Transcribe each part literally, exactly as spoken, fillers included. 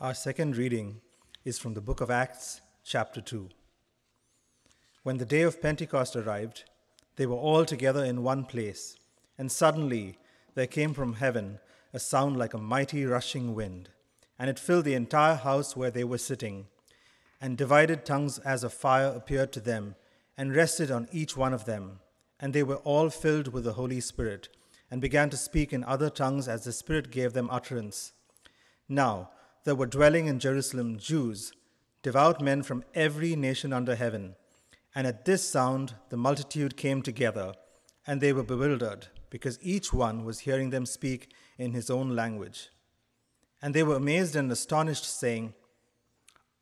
Our second reading is from the book of Acts, chapter two. When the day of Pentecost arrived, they were all together in one place, and suddenly there came from heaven a sound like a mighty rushing wind, and it filled the entire house where they were sitting. And divided tongues as of fire appeared to them, and rested on each one of them. And they were all filled with the Holy Spirit, and began to speak in other tongues as the Spirit gave them utterance. Now there were dwelling in Jerusalem Jews, devout men from every nation under heaven. And at this sound the multitude came together, and they were bewildered, because each one was hearing them speak in his own language. And they were amazed and astonished, saying,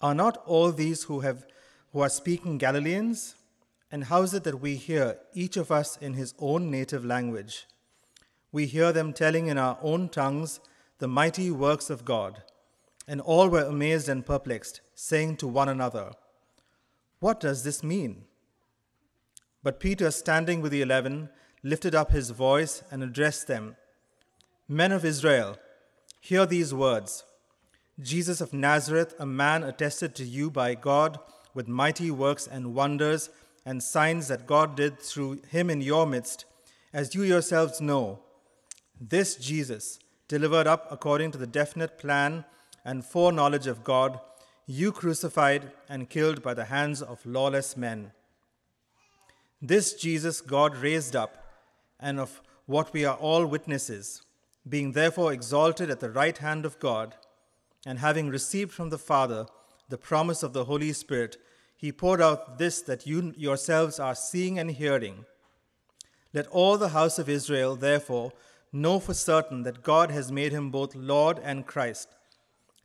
"Are not all these who have who are speaking Galileans? And how is it that we hear, each of us in his own native language? We hear them telling in our own tongues the mighty works of God." And all were amazed and perplexed, saying to one another, "What does this mean?" But Peter, standing with the eleven, lifted up his voice and addressed them, "Men of Israel, hear these words. Jesus of Nazareth, a man attested to you by God with mighty works and wonders and signs that God did through him in your midst, as you yourselves know. This Jesus, delivered up according to the definite plan and foreknowledge of God, you crucified and killed by the hands of lawless men. This Jesus God raised up, and of what we are all witnesses, being therefore exalted at the right hand of God, and having received from the Father the promise of the Holy Spirit, he poured out this that you yourselves are seeing and hearing. Let all the house of Israel, therefore, know for certain that God has made him both Lord and Christ,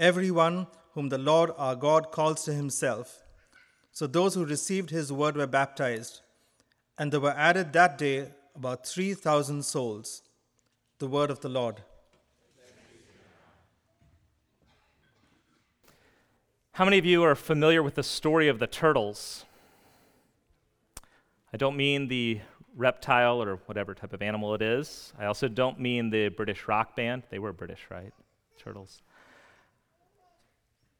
everyone whom the Lord our God calls to himself." So those who received his word were baptized, and there were added that day about three thousand souls. The word of the Lord. How many of you are familiar with the story of the turtles? I don't mean the reptile or whatever type of animal it is. I also don't mean the British rock band. They were British, right? Turtles.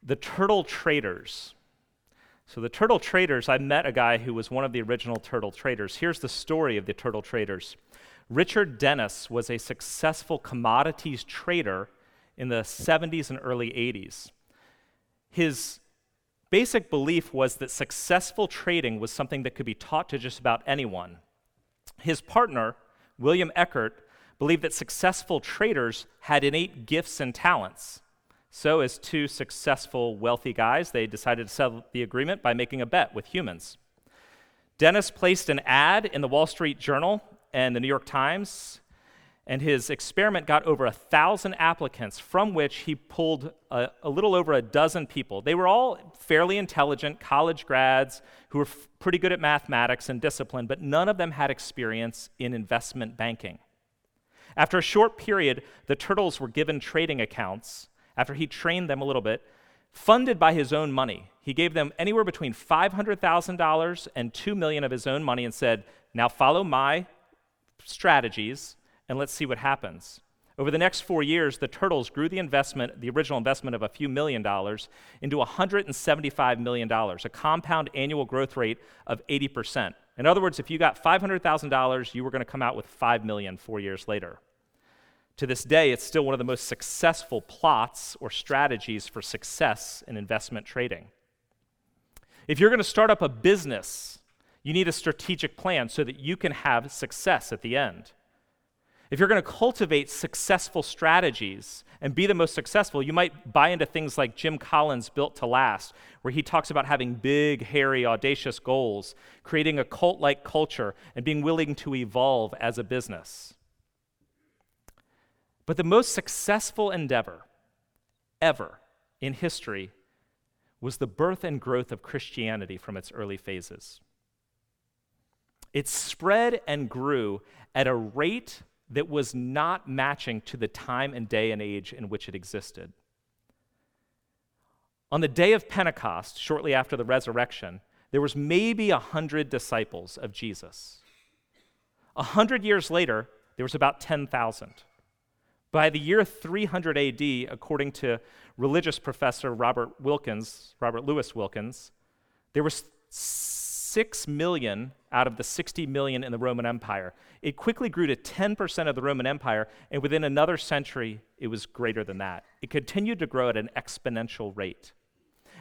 The Turtle Traders. So the Turtle Traders, I met a guy who was one of the original Turtle Traders. Here's the story of the Turtle Traders. Richard Dennis was a successful commodities trader in the seventies and early eighties. His basic belief was that successful trading was something that could be taught to just about anyone. His partner, William Eckert, believed that successful traders had innate gifts and talents. So as two successful, wealthy guys, they decided to settle the agreement by making a bet with humans. Dennis placed an ad in the Wall Street Journal and the New York Times, and his experiment got over a thousand applicants, from which he pulled a, a little over a dozen people. They were all fairly intelligent college grads who were f- pretty good at mathematics and discipline, but none of them had experience in investment banking. After a short period, the turtles were given trading accounts. After he trained them a little bit, funded by his own money, he gave them anywhere between five hundred thousand dollars and two million dollars of his own money and said, "Now follow my strategies, and let's see what happens." Over the next four years, the turtles grew the investment, the original investment of a few million dollars, into one hundred seventy-five million dollars, a compound annual growth rate of eighty percent. In other words, if you got five hundred thousand dollars, you were going to come out with five million dollars four years later. To this day, it's still one of the most successful plots or strategies for success in investment trading. If you're going to start up a business, you need a strategic plan so that you can have success at the end. If you're going to cultivate successful strategies and be the most successful, you might buy into things like Jim Collins' Built to Last, where he talks about having big, hairy, audacious goals, creating a cult-like culture, and being willing to evolve as a business. But the most successful endeavor ever in history was the birth and growth of Christianity from its early phases. It spread and grew at a rate that was not matching to the time and day and age in which it existed. On the day of Pentecost, shortly after the resurrection, there was maybe a hundred disciples of Jesus. A hundred years later, there was about ten thousand. By the year three hundred A D, according to religious professor Robert Wilkins, Robert Lewis Wilkins, there was six million out of the sixty million in the Roman Empire. It quickly grew to ten percent of the Roman Empire, and within another century, it was greater than that. It continued to grow at an exponential rate.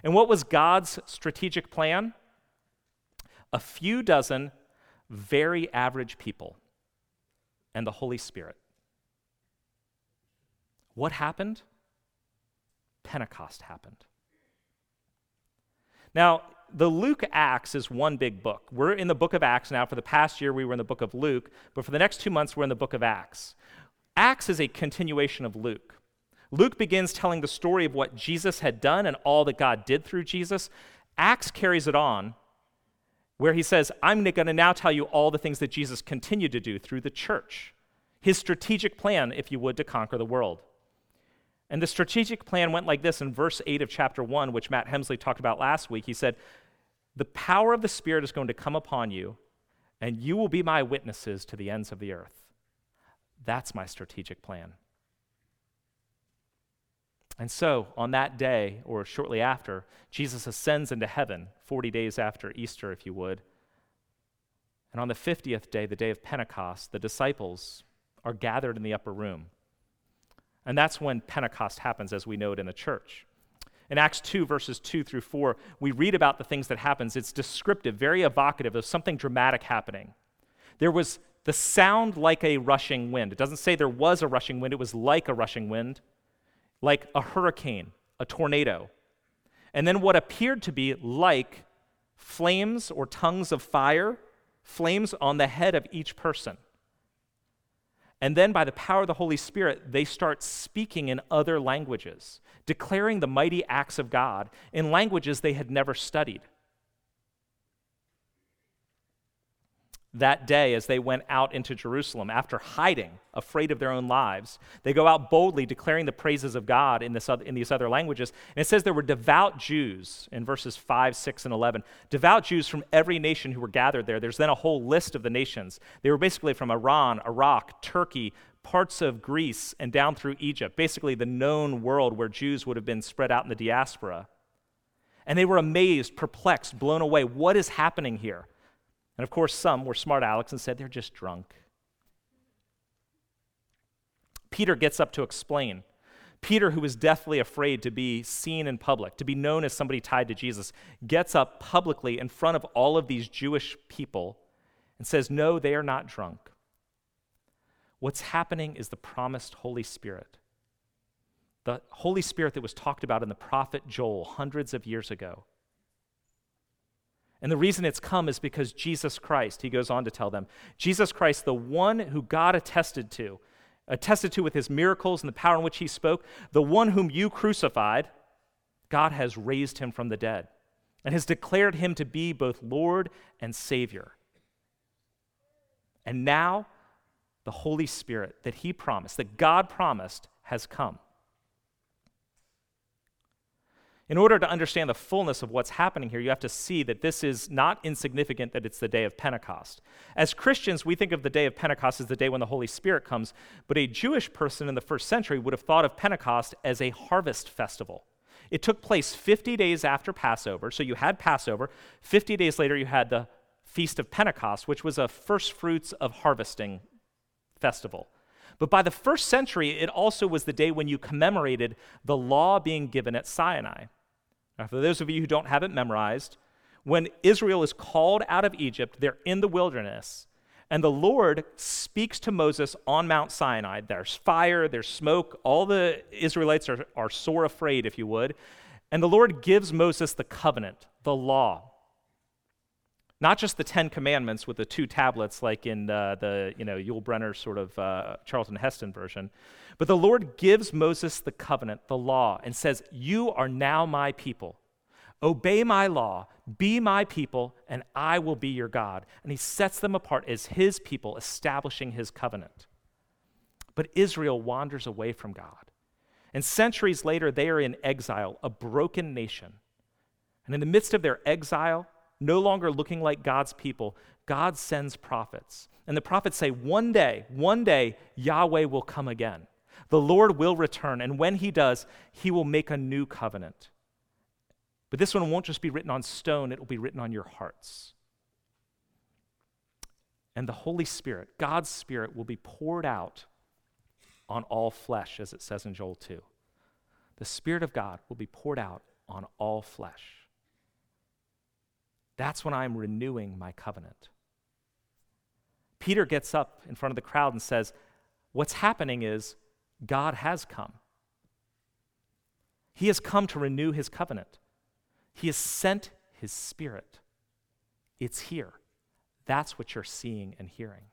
And what was God's strategic plan? A few dozen very average people and the Holy Spirit. What happened? Pentecost happened. Now, the Luke Acts is one big book. We're in the book of Acts now. For the past year, we were in the book of Luke, but for the next two months, we're in the book of Acts. Acts is a continuation of Luke. Luke begins telling the story of what Jesus had done and all that God did through Jesus. Acts carries it on, where he says, I'm going to now tell you all the things that Jesus continued to do through the church, his strategic plan, if you would, to conquer the world. And the strategic plan went like this in verse eight of chapter one, which Matt Hemsley talked about last week. He said, the power of the Spirit is going to come upon you, and you will be my witnesses to the ends of the earth. That's my strategic plan. And so, on that day, or shortly after, Jesus ascends into heaven, forty days after Easter, if you would. And on the fiftieth day, the day of Pentecost, the disciples are gathered in the upper room. And that's when Pentecost happens, as we know it in the church. In Acts two, verses two through four, we read about the things that happens. It's descriptive, very evocative of something dramatic happening. There was the sound like a rushing wind. It doesn't say there was a rushing wind. It was like a rushing wind, like a hurricane, a tornado. And then what appeared to be like flames or tongues of fire, flames on the head of each person. And then by the power of the Holy Spirit, they start speaking in other languages, declaring the mighty acts of God in languages they had never studied. That day, as they went out into Jerusalem, after hiding, afraid of their own lives, they go out boldly declaring the praises of God in, this other, in these other languages. And it says there were devout Jews in verses five, six, and eleven. Devout Jews from every nation who were gathered there. There's then a whole list of the nations. They were basically from Iran, Iraq, Turkey, parts of Greece, and down through Egypt. Basically the known world where Jews would have been spread out in the diaspora. And they were amazed, perplexed, blown away. What is happening here? And of course, some were smart Alex and said, they're just drunk. Peter gets up to explain. Peter, who was deathly afraid to be seen in public, to be known as somebody tied to Jesus, gets up publicly in front of all of these Jewish people and says, no, they are not drunk. What's happening is the promised Holy Spirit. The Holy Spirit that was talked about in the prophet Joel hundreds of years ago. And the reason it's come is because Jesus Christ, he goes on to tell them, Jesus Christ, the one who God attested to, attested to with his miracles and the power in which he spoke, the one whom you crucified, God has raised him from the dead and has declared him to be both Lord and Savior. And now the Holy Spirit that he promised, that God promised, has come. In order to understand the fullness of what's happening here, you have to see that this is not insignificant that it's the day of Pentecost. As Christians, we think of the day of Pentecost as the day when the Holy Spirit comes, but a Jewish person in the first century would have thought of Pentecost as a harvest festival. It took place fifty days after Passover, so you had Passover. fifty days later, you had the Feast of Pentecost, which was a first fruits of harvesting festival. But by the first century, it also was the day when you commemorated the law being given at Sinai. Now, for those of you who don't have it memorized, when Israel is called out of Egypt, they're in the wilderness, and the Lord speaks to Moses on Mount Sinai. There's fire, there's smoke. All the Israelites are, are sore afraid, if you would. And the Lord gives Moses the covenant, the law. not just the Ten Commandments with the two tablets like in uh, the, you know, Yul Brynner sort of uh, Charlton Heston version, but the Lord gives Moses the covenant, the law, and says, you are now my people. Obey my law, be my people, and I will be your God. And he sets them apart as his people, establishing his covenant. But Israel wanders away from God. And centuries later, they are in exile, a broken nation. And in the midst of their exile, no longer looking like God's people, God sends prophets. And the prophets say, one day, one day, Yahweh will come again. The Lord will return, and when he does, he will make a new covenant. But this one won't just be written on stone, it will be written on your hearts. And the Holy Spirit, God's Spirit, will be poured out on all flesh, as it says in Joel two. The Spirit of God will be poured out on all flesh. That's when I'm renewing my covenant. Peter gets up in front of the crowd and says, what's happening is God has come. He has come to renew his covenant. He has sent his Spirit. It's here. That's what you're seeing and hearing.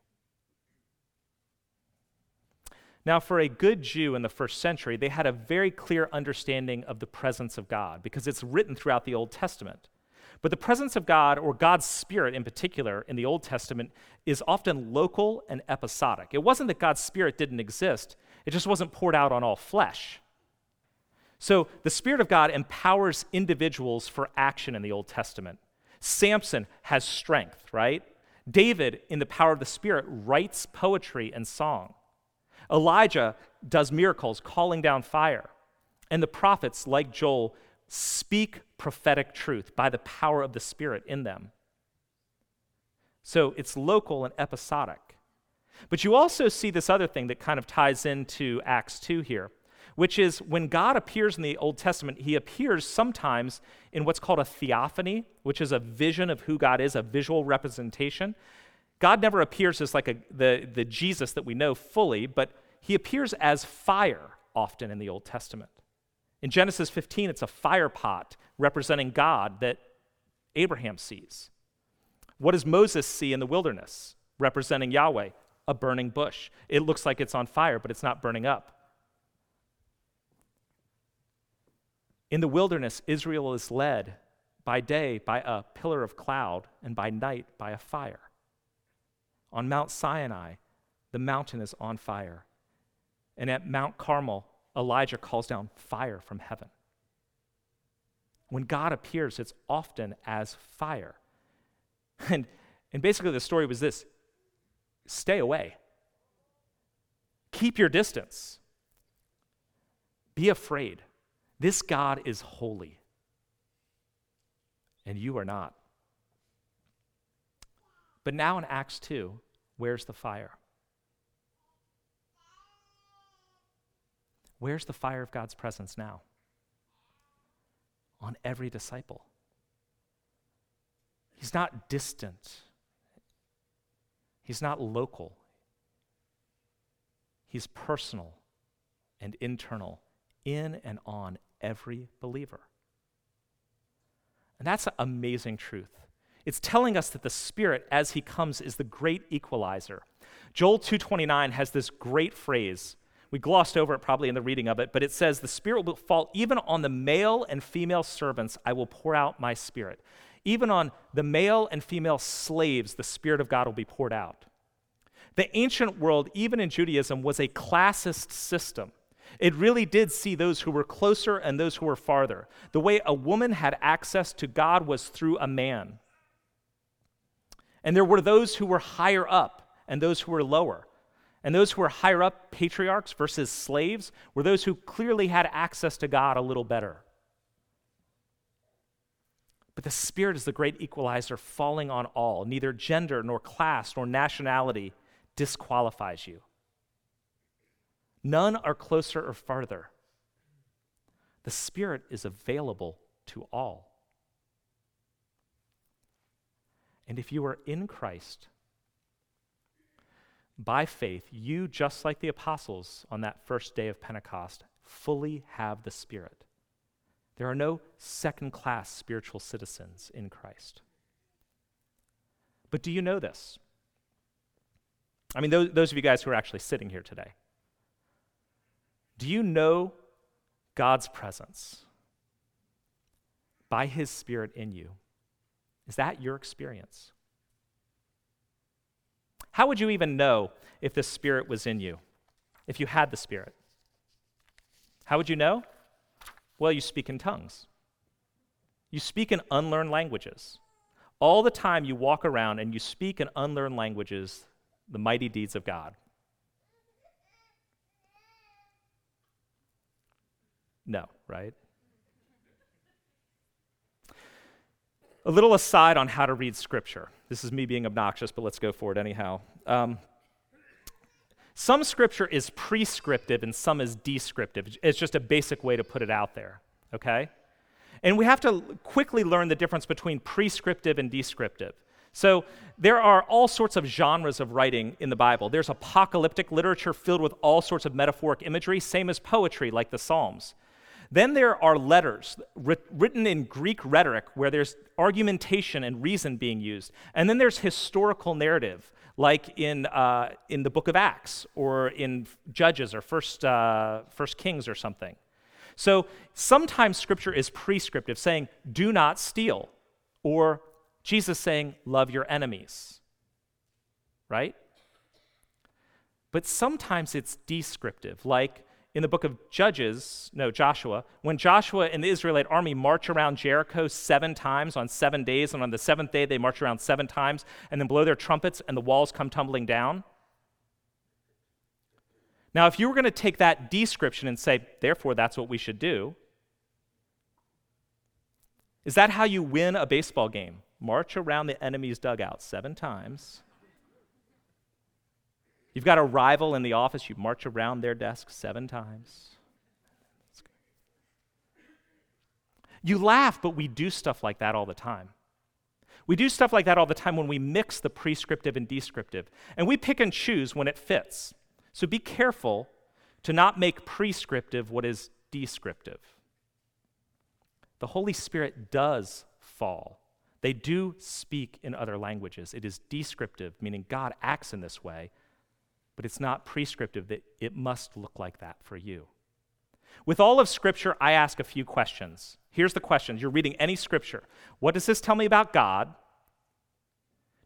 Now, for a good Jew in the first century, they had a very clear understanding of the presence of God because it's written throughout the Old Testament. But the presence of God, or God's Spirit in particular, in the Old Testament is often local and episodic. It wasn't that God's Spirit didn't exist, it just wasn't poured out on all flesh. So the Spirit of God empowers individuals for action in the Old Testament. Samson has strength, right? David, in the power of the Spirit, writes poetry and song. Elijah does miracles, calling down fire. And the prophets, like Joel, speak prophetic truth by the power of the Spirit in them. So it's local and episodic. But you also see this other thing that kind of ties into Acts two here, which is when God appears in the Old Testament, he appears sometimes in what's called a theophany, which is a vision of who God is, a visual representation. God never appears as like a, the, the Jesus that we know fully, but he appears as fire often in the Old Testament. In Genesis fifteen, it's a fire pot representing God that Abraham sees. What does Moses see in the wilderness representing Yahweh? A burning bush. It looks like it's on fire, but it's not burning up. In the wilderness, Israel is led by day by a pillar of cloud and by night by a fire. On Mount Sinai, the mountain is on fire. And at Mount Carmel, Elijah calls down fire from heaven. When God appears, it's often as fire. And, and basically the story was this: stay away. Keep your distance. Be afraid. This God is holy, and you are not. But now in Acts two, where's the fire? Where's the fire of God's presence now? On every disciple. He's not distant. He's not local. He's personal and internal, in and on every believer. And that's an amazing truth. It's telling us that the Spirit, as he comes, is the great equalizer. Joel two twenty-nine has this great phrase. We glossed over it probably in the reading of it, but it says, the Spirit will fall even on the male and female servants, I will pour out my Spirit. Even on the male and female slaves, the Spirit of God will be poured out. The ancient world, even in Judaism, was a classist system. It really did see those who were closer and those who were farther. The way a woman had access to God was through a man. And there were those who were higher up and those who were lower. And those who were higher up, patriarchs versus slaves, were those who clearly had access to God a little better. But the Spirit is the great equalizer, falling on all. Neither gender, nor class, nor nationality disqualifies you. None are closer or farther. The Spirit is available to all. And if you are in Christ, by faith, you, just like the apostles on that first day of Pentecost, fully have the Spirit. There are no second-class spiritual citizens in Christ. But do you know this? I mean, those, those of you guys who are actually sitting here today, do you know God's presence by His Spirit in you? Is that your experience? How would you even know if the Spirit was in you, if you had the Spirit? How would you know? Well, you speak in tongues. You speak in unlearned languages. All the time you walk around and you speak in unlearned languages the mighty deeds of God. No, right? A little aside on how to read Scripture. This is me being obnoxious, but let's go for it anyhow. Um, some Scripture is prescriptive and some is descriptive. It's just a basic way to put it out there, okay? And we have to quickly learn the difference between prescriptive and descriptive. So there are all sorts of genres of writing in the Bible. There's apocalyptic literature filled with all sorts of metaphoric imagery, same as poetry, like the Psalms. Then there are letters written in Greek rhetoric where there's argumentation and reason being used. And then there's historical narrative, like in uh, in the book of Acts or in Judges or First, uh, First Kings or something. So sometimes Scripture is prescriptive, saying, do not steal, or Jesus saying, love your enemies, right? But sometimes it's descriptive, like in the book of Judges, no, Joshua, when Joshua and the Israelite army march around Jericho seven times on seven days, and on the seventh day they march around seven times and then blow their trumpets and the walls come tumbling down. Now, if you were going to take that description and say, therefore, that's what we should do, is that how you win a baseball game? March around the enemy's dugout seven times. You've got a rival in the office, you march around their desk seven times. You laugh, but we do stuff like that all the time. We do stuff like that all the time when we mix the prescriptive and descriptive, and we pick and choose when it fits. So be careful to not make prescriptive what is descriptive. The Holy Spirit does fall. They do speak in other languages. It is descriptive, meaning God acts in this way, but it's not prescriptive that it must look like that for you. With all of Scripture, I ask a few questions. Here's the questions. You're reading any Scripture. What does this tell me about God?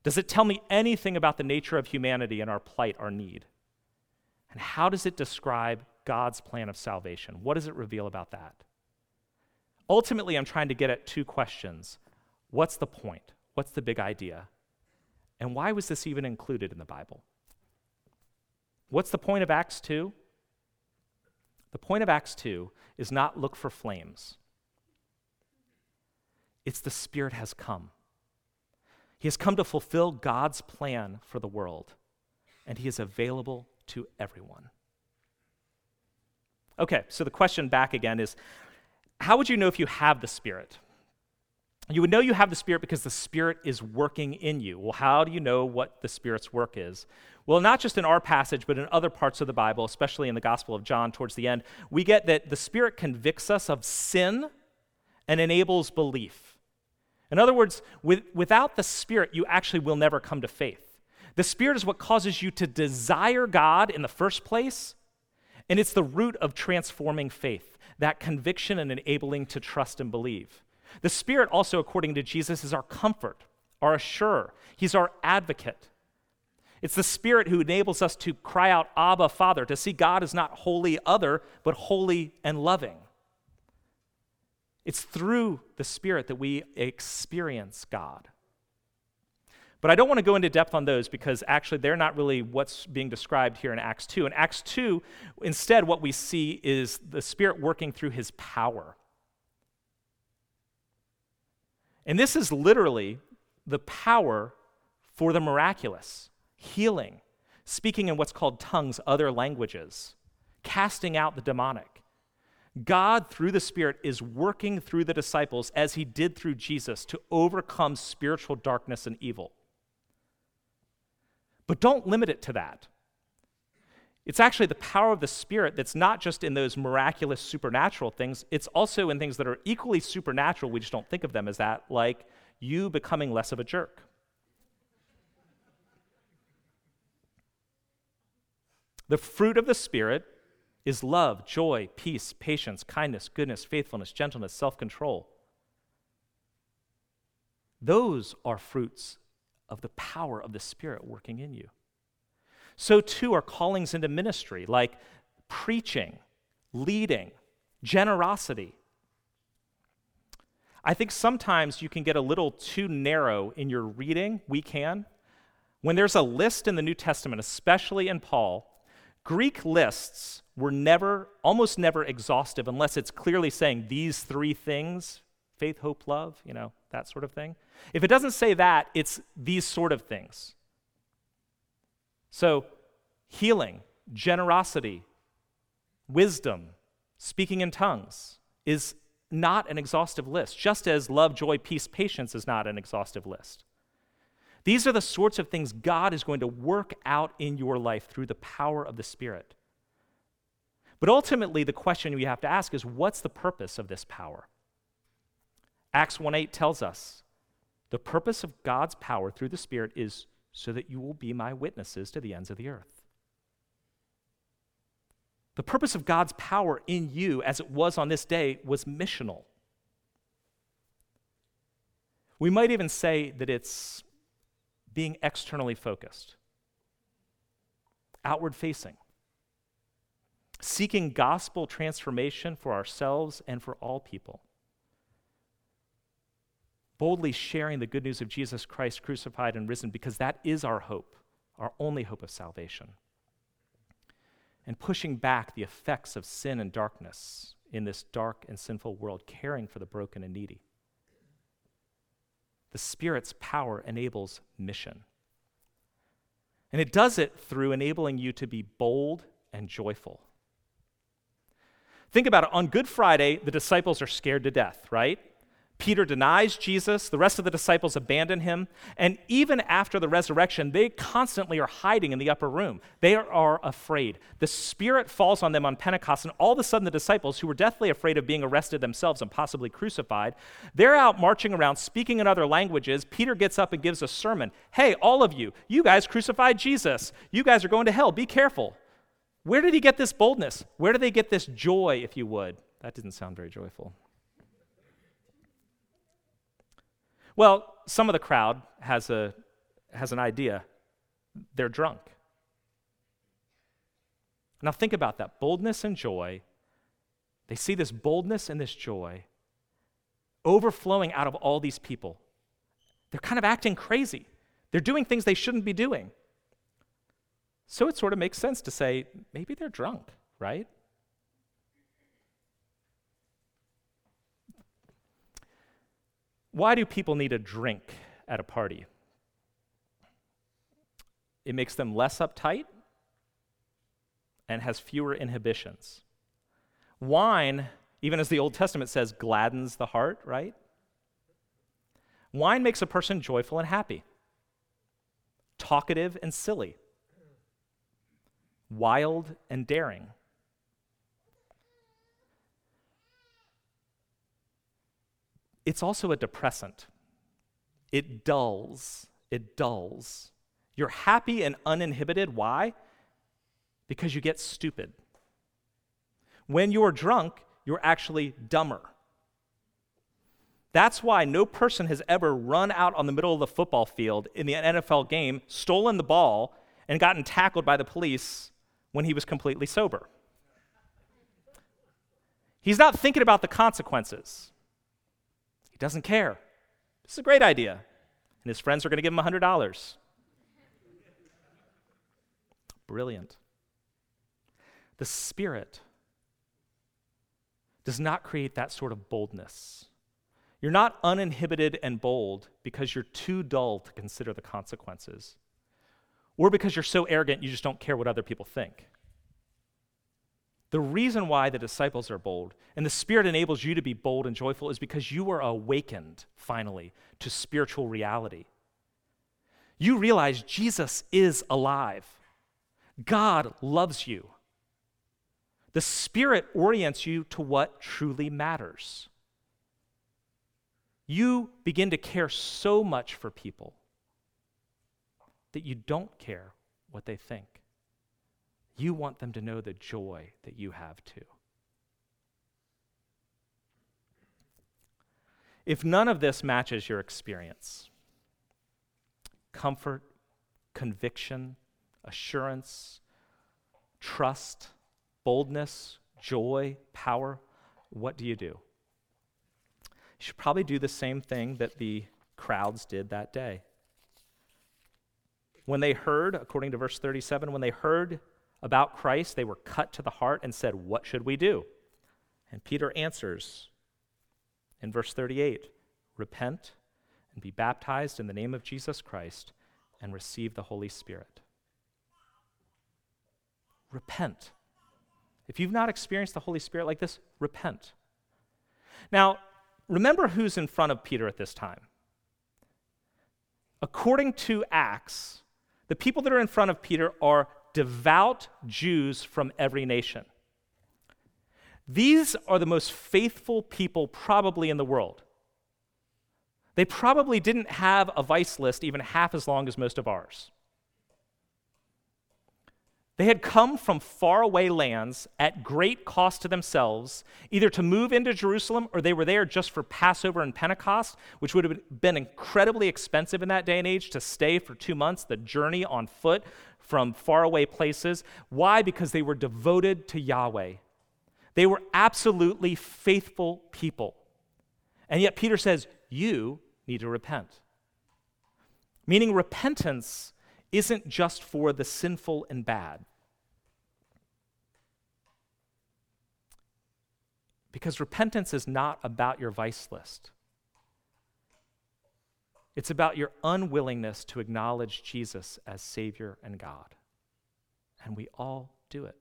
Does it tell me anything about the nature of humanity and our plight, our need? And how does it describe God's plan of salvation? What does it reveal about that? Ultimately, I'm trying to get at two questions. What's the point? What's the big idea? And why was this even included in the Bible? What's the point of Acts two? The point of Acts two is not look for flames. It's the Spirit has come. He has come to fulfill God's plan for the world, and He is available to everyone. Okay, so the question back again is, how would you know if you have the Spirit? You would know you have the Spirit because the Spirit is working in you. Well, how do you know what the Spirit's work is? Well, not just in our passage, but in other parts of the Bible, especially in the Gospel of John towards the end, we get that the Spirit convicts us of sin and enables belief. In other words, with, without the Spirit, you actually will never come to faith. The Spirit is what causes you to desire God in the first place, and it's the root of transforming faith, that conviction and enabling to trust and believe. The Spirit also, according to Jesus, is our comfort, our assurer. He's our advocate. It's the Spirit who enables us to cry out, Abba, Father, to see God as not holy other, but holy and loving. It's through the Spirit that we experience God. But I don't want to go into depth on those because actually they're not really what's being described here in Acts two. In Acts two, instead what we see is the Spirit working through His power. And this is literally the power for the miraculous, healing, speaking in what's called tongues, other languages, casting out the demonic. God, through the Spirit, is working through the disciples as He did through Jesus to overcome spiritual darkness and evil. But don't limit it to that. It's actually the power of the Spirit that's not just in those miraculous supernatural things, it's also in things that are equally supernatural, we just don't think of them as that, like you becoming less of a jerk. The fruit of the Spirit is love, joy, peace, patience, kindness, goodness, faithfulness, gentleness, self-control. Those are fruits of the power of the Spirit working in you. So too are callings into ministry, like preaching, leading, generosity. I think sometimes you can get a little too narrow in your reading. We can. When there's a list in the New Testament, especially in Paul, Greek lists were never, almost never exhaustive unless it's clearly saying these three things, faith, hope, love, you know, that sort of thing. If it doesn't say that, it's these sort of things. So healing, generosity, wisdom, speaking in tongues is not an exhaustive list, just as love, joy, peace, patience is not an exhaustive list. These are the sorts of things God is going to work out in your life through the power of the Spirit. But ultimately, the question we have to ask is, what's the purpose of this power? Acts one eight tells us, the purpose of God's power through the Spirit is so that you will be my witnesses to the ends of the earth. The purpose of God's power in you, as it was on this day, was missional. We might even say that it's being externally focused, outward facing, seeking gospel transformation for ourselves and for all people, boldly sharing the good news of Jesus Christ crucified and risen, because that is our hope, our only hope of salvation, and pushing back the effects of sin and darkness in this dark and sinful world, caring for the broken and needy. The Spirit's power enables mission. And it does it through enabling you to be bold and joyful. Think about it. On Good Friday, the disciples are scared to death, right? Peter denies Jesus. The rest of the disciples abandon him. And even after the resurrection, they constantly are hiding in the upper room. They are afraid. The Spirit falls on them on Pentecost, and all of a sudden the disciples, who were deathly afraid of being arrested themselves and possibly crucified, they're out marching around speaking in other languages. Peter gets up and gives a sermon. Hey, all of you, you guys crucified Jesus. You guys are going to hell. Be careful. Where did he get this boldness? Where did they get this joy, if you would? That didn't sound very joyful. Well, some of the crowd has a has an idea. They're drunk. Now think about that. Boldness and joy. They see this boldness and this joy overflowing out of all these people. They're kind of acting crazy. They're doing things they shouldn't be doing. So it sort of makes sense to say, maybe they're drunk, right? Why do people need a drink at a party? It makes them less uptight and has fewer inhibitions. Wine, even as the Old Testament says, gladdens the heart, right? Wine makes a person joyful and happy, talkative and silly, wild and daring. It's also a depressant. It dulls. It dulls. You're happy and uninhibited. Why? Because you get stupid. When you're drunk, you're actually dumber. That's why no person has ever run out on the middle of the football field in the N F L game, stolen the ball, and gotten tackled by the police when he was completely sober. He's not thinking about the consequences. Doesn't care. This is a great idea. And his friends are going to give him one hundred dollars. Brilliant. The Spirit does not create that sort of boldness. You're not uninhibited and bold because you're too dull to consider the consequences, or because you're so arrogant you just don't care what other people think. The reason why the disciples are bold and the Spirit enables you to be bold and joyful is because you are awakened, finally, to spiritual reality. You realize Jesus is alive. God loves you. The Spirit orients you to what truly matters. You begin to care so much for people that you don't care what they think. You want them to know the joy that you have too. If none of this matches your experience, comfort, conviction, assurance, trust, boldness, joy, power, what do you do? You should probably do the same thing that the crowds did that day. When they heard, according to verse thirty-seven, when they heard about Christ, they were cut to the heart and said, "What should we do?" And Peter answers in verse thirty-eight, "Repent and be baptized in the name of Jesus Christ and receive the Holy Spirit." Repent. If you've not experienced the Holy Spirit like this, repent. Now, remember who's in front of Peter at this time. According to Acts, the people that are in front of Peter are devout Jews from every nation. These are the most faithful people probably in the world. They probably didn't have a vice list even half as long as most of ours. They had come from faraway lands at great cost to themselves, either to move into Jerusalem or they were there just for Passover and Pentecost, which would have been incredibly expensive in that day and age to stay for two months, the journey on foot from faraway places. Why? Because they were devoted to Yahweh. They were absolutely faithful people. And yet Peter says, you need to repent. Meaning repentance isn't just for the sinful and bad. Because repentance is not about your vice list. It's about your unwillingness to acknowledge Jesus as Savior and God. And we all do it.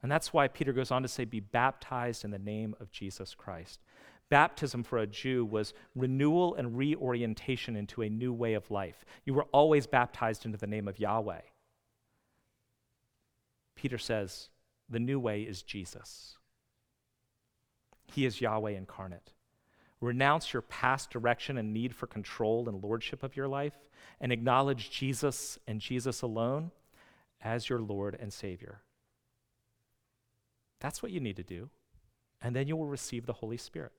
And that's why Peter goes on to say, be baptized in the name of Jesus Christ. Baptism for a Jew was renewal and reorientation into a new way of life. You were always baptized into the name of Yahweh. Peter says, the new way is Jesus. He is Yahweh incarnate. Renounce your past direction and need for control and lordship of your life, and acknowledge Jesus and Jesus alone as your Lord and Savior. That's what you need to do, and then you will receive the Holy Spirit.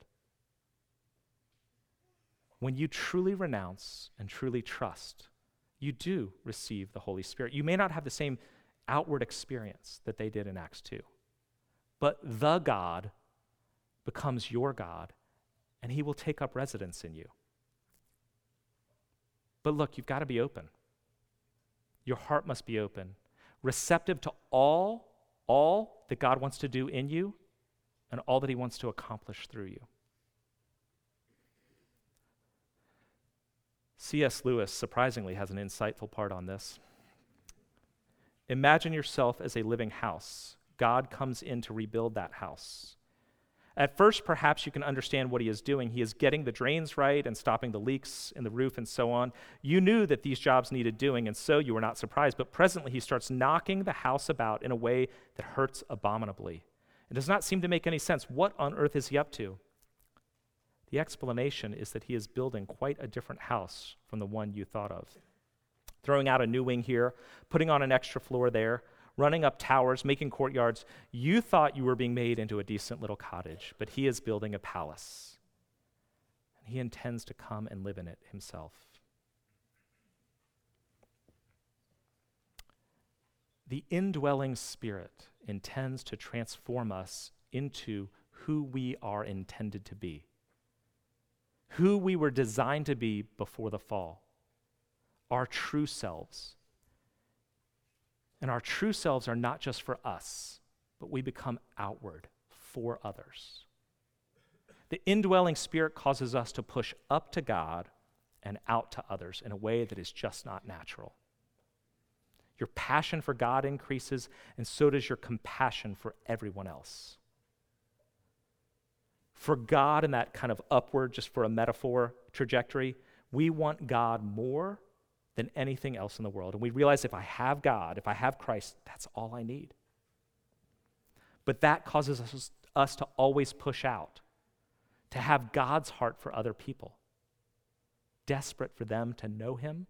When you truly renounce and truly trust, you do receive the Holy Spirit. You may not have the same outward experience that they did in Acts two, but the God becomes your God, and he will take up residence in you. But look, you've got to be open. Your heart must be open, receptive to all, all that God wants to do in you and all that he wants to accomplish through you. C S Lewis, surprisingly, has an insightful part on this. Imagine yourself as a living house. God comes in to rebuild that house. At first, perhaps you can understand what he is doing. He is getting the drains right and stopping the leaks in the roof and so on. You knew that these jobs needed doing, and so you were not surprised. But presently, he starts knocking the house about in a way that hurts abominably. It does not seem to make any sense. What on earth is he up to? The explanation is that he is building quite a different house from the one you thought of. Throwing out a new wing here, putting on an extra floor there, running up towers, making courtyards. You thought you were being made into a decent little cottage, but he is building a palace. And he intends to come and live in it himself. The indwelling Spirit intends to transform us into who we are intended to be, who we were designed to be before the fall, our true selves. And our true selves are not just for us, but we become outward for others. The indwelling Spirit causes us to push up to God and out to others in a way that is just not natural. Your passion for God increases, and so does your compassion for everyone else. For God, in that kind of upward, just for a metaphor, trajectory, we want God more than anything else in the world. And we realize if I have God, if I have Christ, that's all I need. But that causes us, us to always push out, to have God's heart for other people, desperate for them to know him,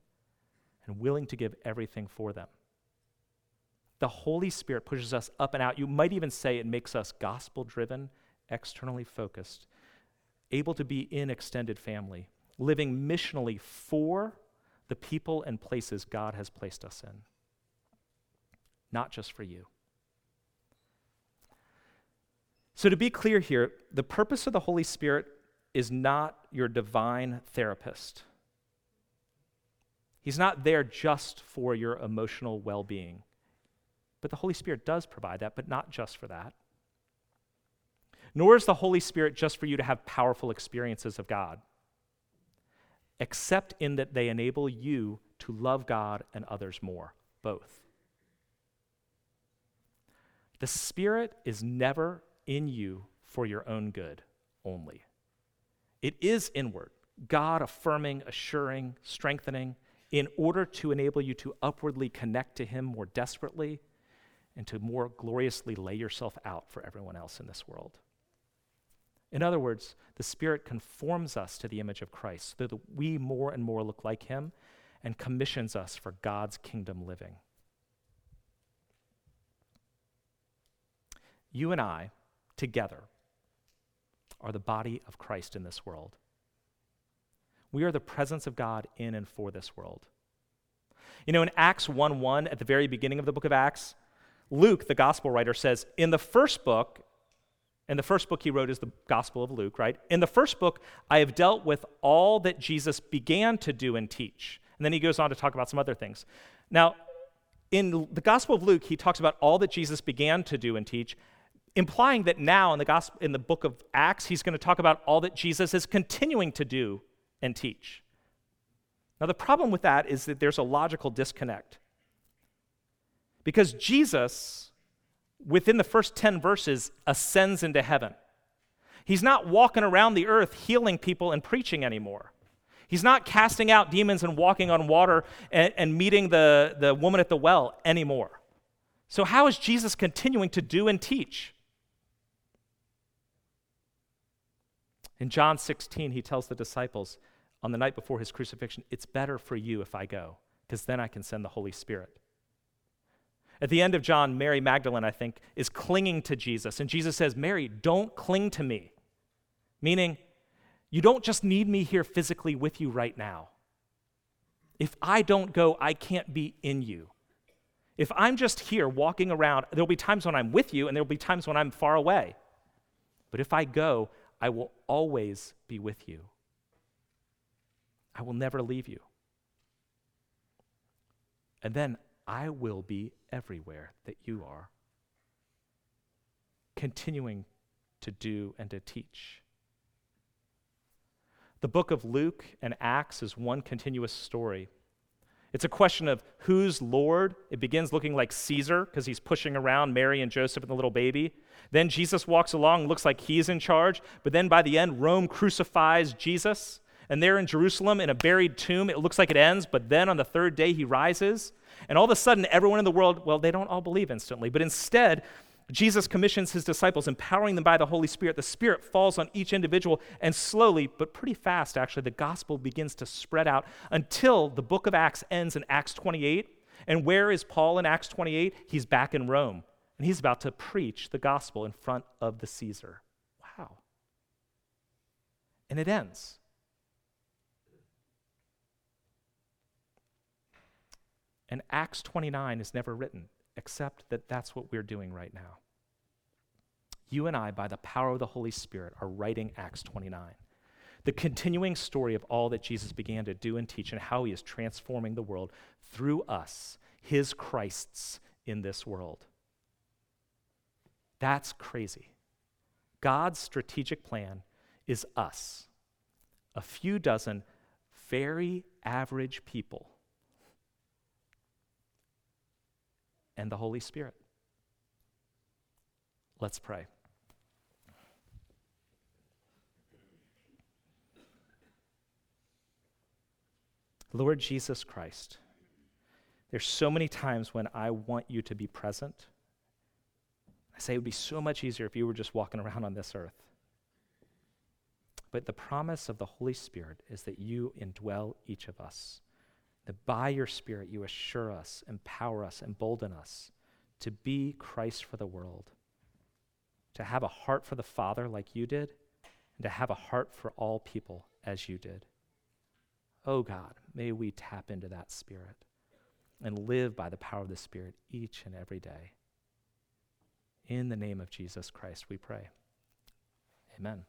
and willing to give everything for them. The Holy Spirit pushes us up and out. You might even say it makes us gospel-driven, externally focused, able to be in extended family, living missionally for the people and places God has placed us in, not just for you. So to be clear here, the purpose of the Holy Spirit is not your divine therapist. He's not there just for your emotional well-being. But the Holy Spirit does provide that, but not just for that. Nor is the Holy Spirit just for you to have powerful experiences of God, except in that they enable you to love God and others more, both. The Spirit is never in you for your own good only. It is inward, God affirming, assuring, strengthening, in order to enable you to upwardly connect to Him more desperately and to more gloriously lay yourself out for everyone else in this world. In other words, the Spirit conforms us to the image of Christ so that we more and more look like Him and commissions us for God's kingdom living. You and I, together, are the body of Christ in this world. We are the presence of God in and for this world. You know, in Acts one one, at the very beginning of the book of Acts, Luke, the gospel writer, says, in the first book, and the first book he wrote is the Gospel of Luke, right? In the first book, I have dealt with all that Jesus began to do and teach. And then he goes on to talk about some other things. Now, in the Gospel of Luke, he talks about all that Jesus began to do and teach, implying that now in the gospel, in the book of Acts, he's going to talk about all that Jesus is continuing to do and teach. Now, the problem with that is that there's a logical disconnect. Because Jesus, within the first ten verses, ascends into heaven. He's not walking around the earth healing people and preaching anymore. He's not casting out demons and walking on water and, and meeting the, the woman at the well anymore. So how is Jesus continuing to do and teach? In John sixteen, he tells the disciples on the night before his crucifixion, it's better for you if I go, because then I can send the Holy Spirit. At the end of John, Mary Magdalene, I think, is clinging to Jesus. And Jesus says, Mary, don't cling to me. Meaning, you don't just need me here physically with you right now. If I don't go, I can't be in you. If I'm just here walking around, there'll be times when I'm with you and there'll be times when I'm far away. But if I go, I will always be with you. I will never leave you. And then I will be everywhere that you are, continuing to do and to teach. The book of Luke and Acts is one continuous story. It's a question of who's Lord. It begins looking like Caesar because he's pushing around Mary and Joseph and the little baby. Then Jesus walks along, looks like he's in charge. But then by the end, Rome crucifies Jesus. And they're in Jerusalem in a buried tomb. It looks like it ends. But then on the third day, he rises. And all of a sudden, everyone in the world, well, they don't all believe instantly. But instead, Jesus commissions his disciples, empowering them by the Holy Spirit. The Spirit falls on each individual, and slowly, but pretty fast actually, the gospel begins to spread out until the book of Acts ends in Acts twenty-eight. And where is Paul in Acts twenty-eight? He's back in Rome, and he's about to preach the gospel in front of the Caesar. Wow. And it ends. And Acts twenty-nine is never written, except that that's what we're doing right now. You and I, by the power of the Holy Spirit, are writing Acts twenty-nine, the continuing story of all that Jesus began to do and teach and how he is transforming the world through us, his Christs in this world. That's crazy. God's strategic plan is us, a few dozen very average people, and the Holy Spirit. Let's pray. Lord Jesus Christ, there's so many times when I want you to be present. I say it would be so much easier if you were just walking around on this earth. But the promise of the Holy Spirit is that you indwell each of us, that by your Spirit you assure us, empower us, embolden us to be Christ for the world, to have a heart for the Father like you did, and to have a heart for all people as you did. Oh God, may we tap into that Spirit and live by the power of the Spirit each and every day. In the name of Jesus Christ, we pray. Amen.